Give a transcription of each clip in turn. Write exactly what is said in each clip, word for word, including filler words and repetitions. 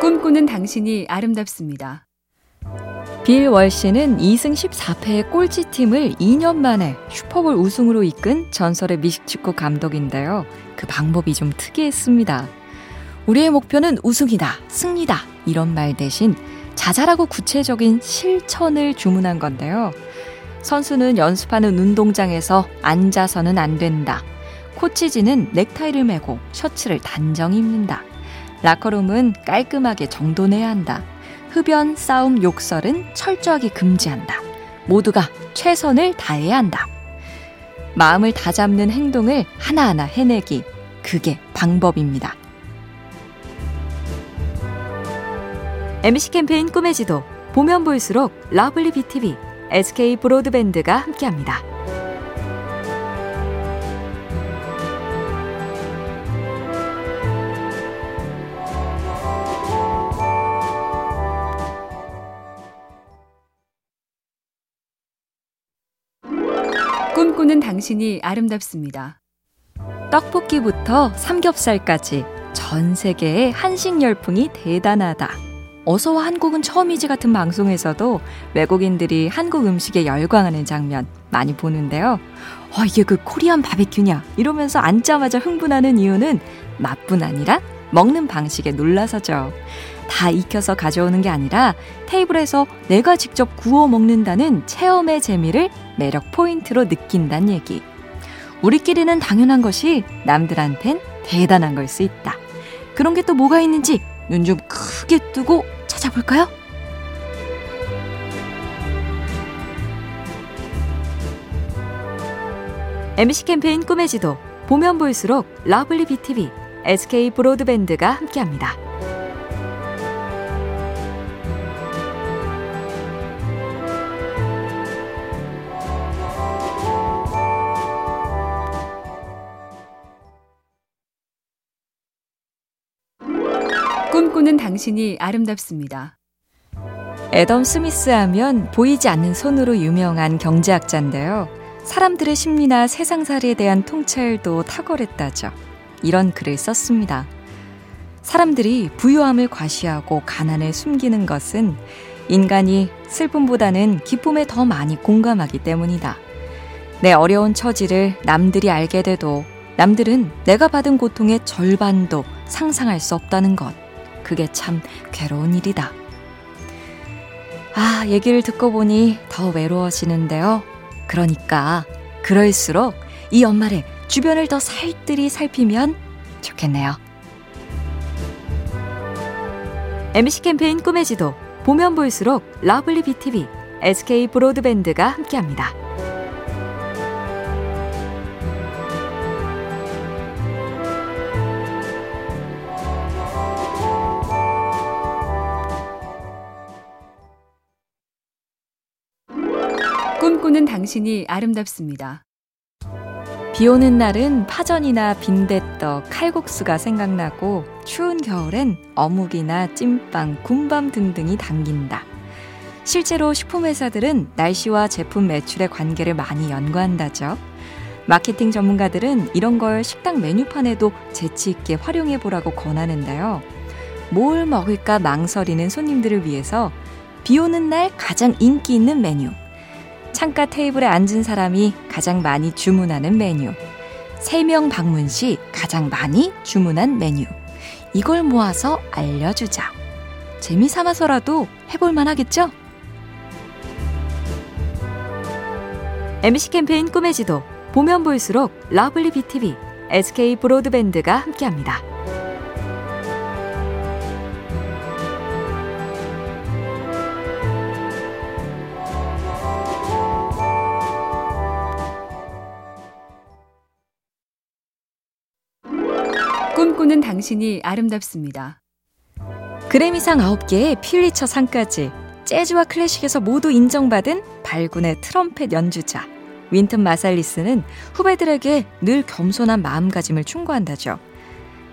꿈꾸는 당신이 아름답습니다. 빌 월시는 이 승 십사 패의 꼴찌팀을 이 년 만에 슈퍼볼 우승으로 이끈 전설의 미식축구 감독인데요. 그 방법이 좀 특이했습니다. 우리의 목표는 우승이다, 승리다 이런 말 대신 자잘하고 구체적인 실천을 주문한 건데요. 선수는 연습하는 운동장에서 앉아서는 안 된다. 코치진은 넥타이를 매고 셔츠를 단정히 입는다. 라커룸은 깔끔하게 정돈해야 한다. 흡연, 싸움, 욕설은 철저하게 금지한다. 모두가 최선을 다해야 한다. 마음을 다잡는 행동을 하나하나 해내기. 그게 방법입니다. 엠씨 캠페인 꿈의 지도. 보면 볼수록 러블리 비티비, 에스케이 브로드밴드가 함께합니다. 꿈꾸는 당신이 아름답습니다. 떡볶이부터 삼겹살까지 전 세계의 한식 열풍이 대단하다. 어서와 한국은 처음이지 같은 방송에서도 외국인들이 한국 음식에 열광하는 장면 많이 보는데요. 어, 이게 그 코리안 바베큐냐 이러면서 앉자마자 흥분하는 이유는 맛뿐 아니라 먹는 방식에 놀라서죠. 다 익혀서 가져오는 게 아니라 테이블에서 내가 직접 구워 먹는다는 체험의 재미를 매력 포인트로 느낀다는 얘기. 우리끼리는 당연한 것이 남들한텐 대단한 걸 수 있다. 그런 게 또 뭐가 있는지 눈 좀 크게 뜨고 찾아볼까요? 엠씨 캠페인 꿈의 지도. 보면 볼수록 러블리 비티비, 에스케이 브로드밴드가 함께합니다. 꿈꾸는 당신이 아름답습니다. 애덤 스미스 하면 보이지 않는 손으로 유명한 경제학자인데요. 사람들의 심리나 세상살이에 대한 통찰도 탁월했다죠. 이런 글을 썼습니다. 사람들이 부유함을 과시하고 가난을 숨기는 것은 인간이 슬픔보다는 기쁨에 더 많이 공감하기 때문이다. 내 어려운 처지를 남들이 알게 돼도 남들은 내가 받은 고통의 절반도 상상할 수 없다는 것. 그게 참 괴로운 일이다. 아, 얘기를 듣고 보니 더 외로워지는데요. 그러니까 그럴수록 이 연말에 주변을 더 살뜰히 살피면 좋겠네요. 엠씨 캠페인 꿈의 지도. 보면 볼수록 러블리 비티비, 에스케이 브로드밴드가 함께합니다. 꿈꾸는 당신이 아름답습니다. 비 오는 날은 파전이나 빈대떡, 칼국수가 생각나고 추운 겨울엔 어묵이나 찐빵, 군밤 등등이 당긴다. 실제로 식품회사들은 날씨와 제품 매출의 관계를 많이 연구한다죠. 마케팅 전문가들은 이런 걸 식당 메뉴판에도 재치 있게 활용해보라고 권하는데요. 뭘 먹을까 망설이는 손님들을 위해서 비 오는 날 가장 인기 있는 메뉴, 창가 테이블에 앉은 사람이 가장 많이 주문하는 메뉴, 세 명 방문 시 가장 많이 주문한 메뉴, 이걸 모아서 알려주자. 재미삼아서라도 해볼만 하겠죠? 엠씨 캠페인 꿈의 지도. 보면 볼수록 러블리 비티비, 에스케이 브로드밴드가 함께합니다. 꿈꾸는 당신이 아름답습니다. 그래미상 아홉 개에 필리처 상까지, 재즈와 클래식에서 모두 인정받은 발군의 트럼펫 연주자 윈튼 마살리스는 후배들에게 늘 겸손한 마음가짐을 충고한다죠.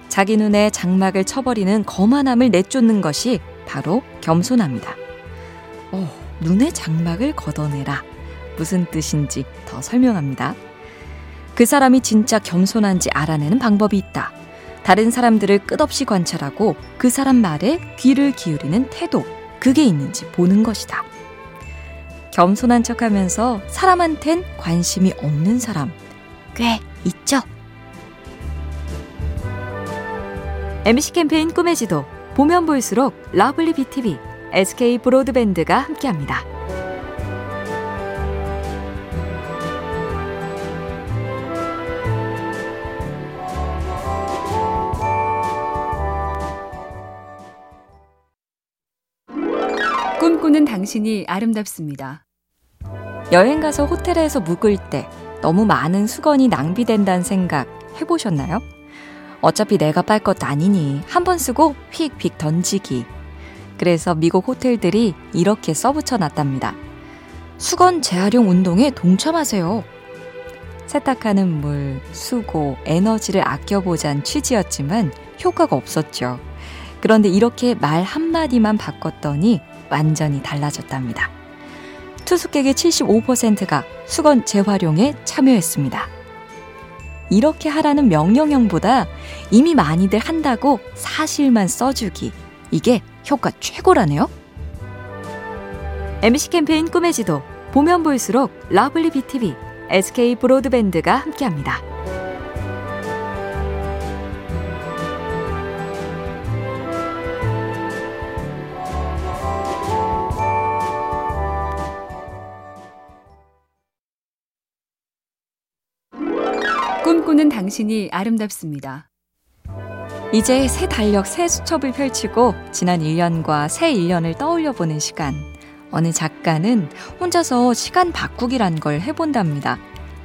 자기 눈에 장막을 쳐버리는 거만함을 내쫓는 것이 바로 겸손합니다. 오, 눈에 장막을 걷어내라. 무슨 뜻인지 더 설명합니다. 그 사람이 진짜 겸손한지 알아내는 방법이 있다. 다른 사람들을 끝없이 관찰하고 그 사람 말에 귀를 기울이는 태도, 그게 있는지 보는 것이다. 겸손한 척하면서 사람한텐 관심이 없는 사람 꽤 있죠? 엠씨 캠페인 꿈의 지도, 보면 볼수록 러블리 비티비, 에스케이 브로드밴드가 함께합니다. 꿈꾸는 당신이 아름답습니다. 여행가서 호텔에서 묵을 때 너무 많은 수건이 낭비된다는 생각 해보셨나요? 어차피 내가 빨 것도 아니니 한번 쓰고 휙휙 던지기. 그래서 미국 호텔들이 이렇게 써붙여놨답니다. 수건 재활용 운동에 동참하세요. 세탁하는 물, 수고, 에너지를 아껴보자는 취지였지만 효과가 없었죠. 그런데 이렇게 말 한마디만 바꿨더니 완전히 달라졌답니다. 투숙객의 칠십오 퍼센트가 수건 재활용에 참여했습니다. 이렇게 하라는 명령형보다 이미 많이들 한다고 사실만 써주기, 이게 효과 최고라네요. 엠씨 캠페인 꿈의 지도, 보면 볼수록 러블리 비티비, 에스케이 브로드밴드가 함께합니다. 꿈꾸는 당신이 아름답습니다. 이제 새 달력, 새 수첩을 펼치고 지난 일 년과 새 일 년을 떠올려보는 시간. 어느 작가는 혼자서 시간 바꾸기란 걸 해본답니다.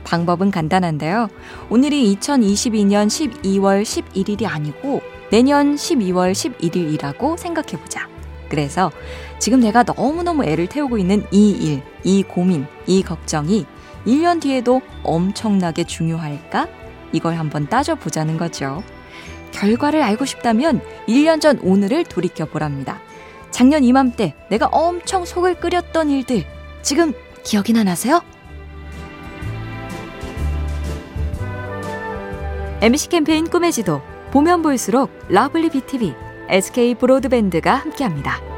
방법은 간단한데요. 오늘이 이천이십이년 십이월 십일일이 아니고 내년 십이월 십일일이라고 생각해보자. 그래서 지금 내가 너무너무 애를 태우고 있는 이 일, 이 고민, 이 걱정이 일 년 뒤에도 엄청나게 중요할까? 이걸 한번 따져보자는 거죠. 결과를 알고 싶다면 일 년 전 오늘을 돌이켜보랍니다. 작년 이맘때 내가 엄청 속을 끓였던 일들, 지금 기억이나 나세요? 엠씨 캠페인 꿈의 지도, 보면 볼수록 러블리 비티비, 에스케이 브로드밴드가 함께합니다.